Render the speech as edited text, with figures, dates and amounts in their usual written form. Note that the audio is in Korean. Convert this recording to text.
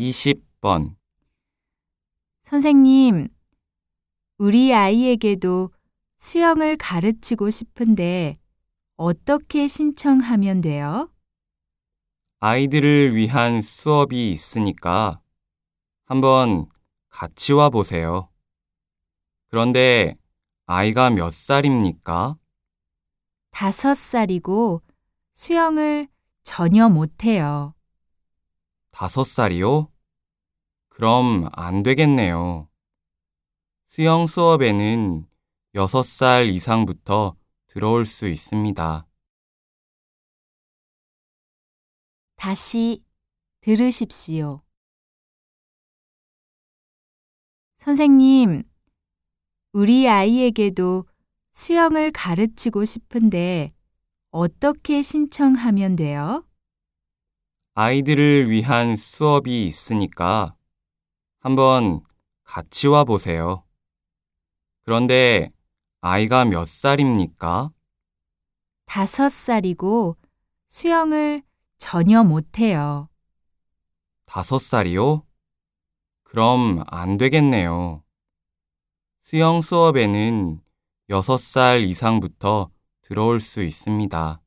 20번 선생님, 우리 아이에게도 수영을 가르치고 싶은데 어떻게 신청하면 돼요? 아이들을 위한 수업이 있으니까 한번 같이 와보세요. 그런데 아이가 몇 살입니까? 5살이고 수영을 전혀 못해요. 5살이요? 그럼 안 되겠네요. 수영 수업에는 6살 이상부터 들어올 수 있습니다. 다시 들으십시오. 선생님, 우리 아이에게도 수영을 가르치고 싶은데 어떻게 신청하면 돼요? 아이들을 위한 수업이 있으니까 한번 같이 와보세요. 그런데 아이가 몇 살입니까? 5살이고 수영을 전혀 못해요. 5살이요? 그럼 안 되겠네요. 수영 수업에는 6살 이상부터 들어올 수 있습니다.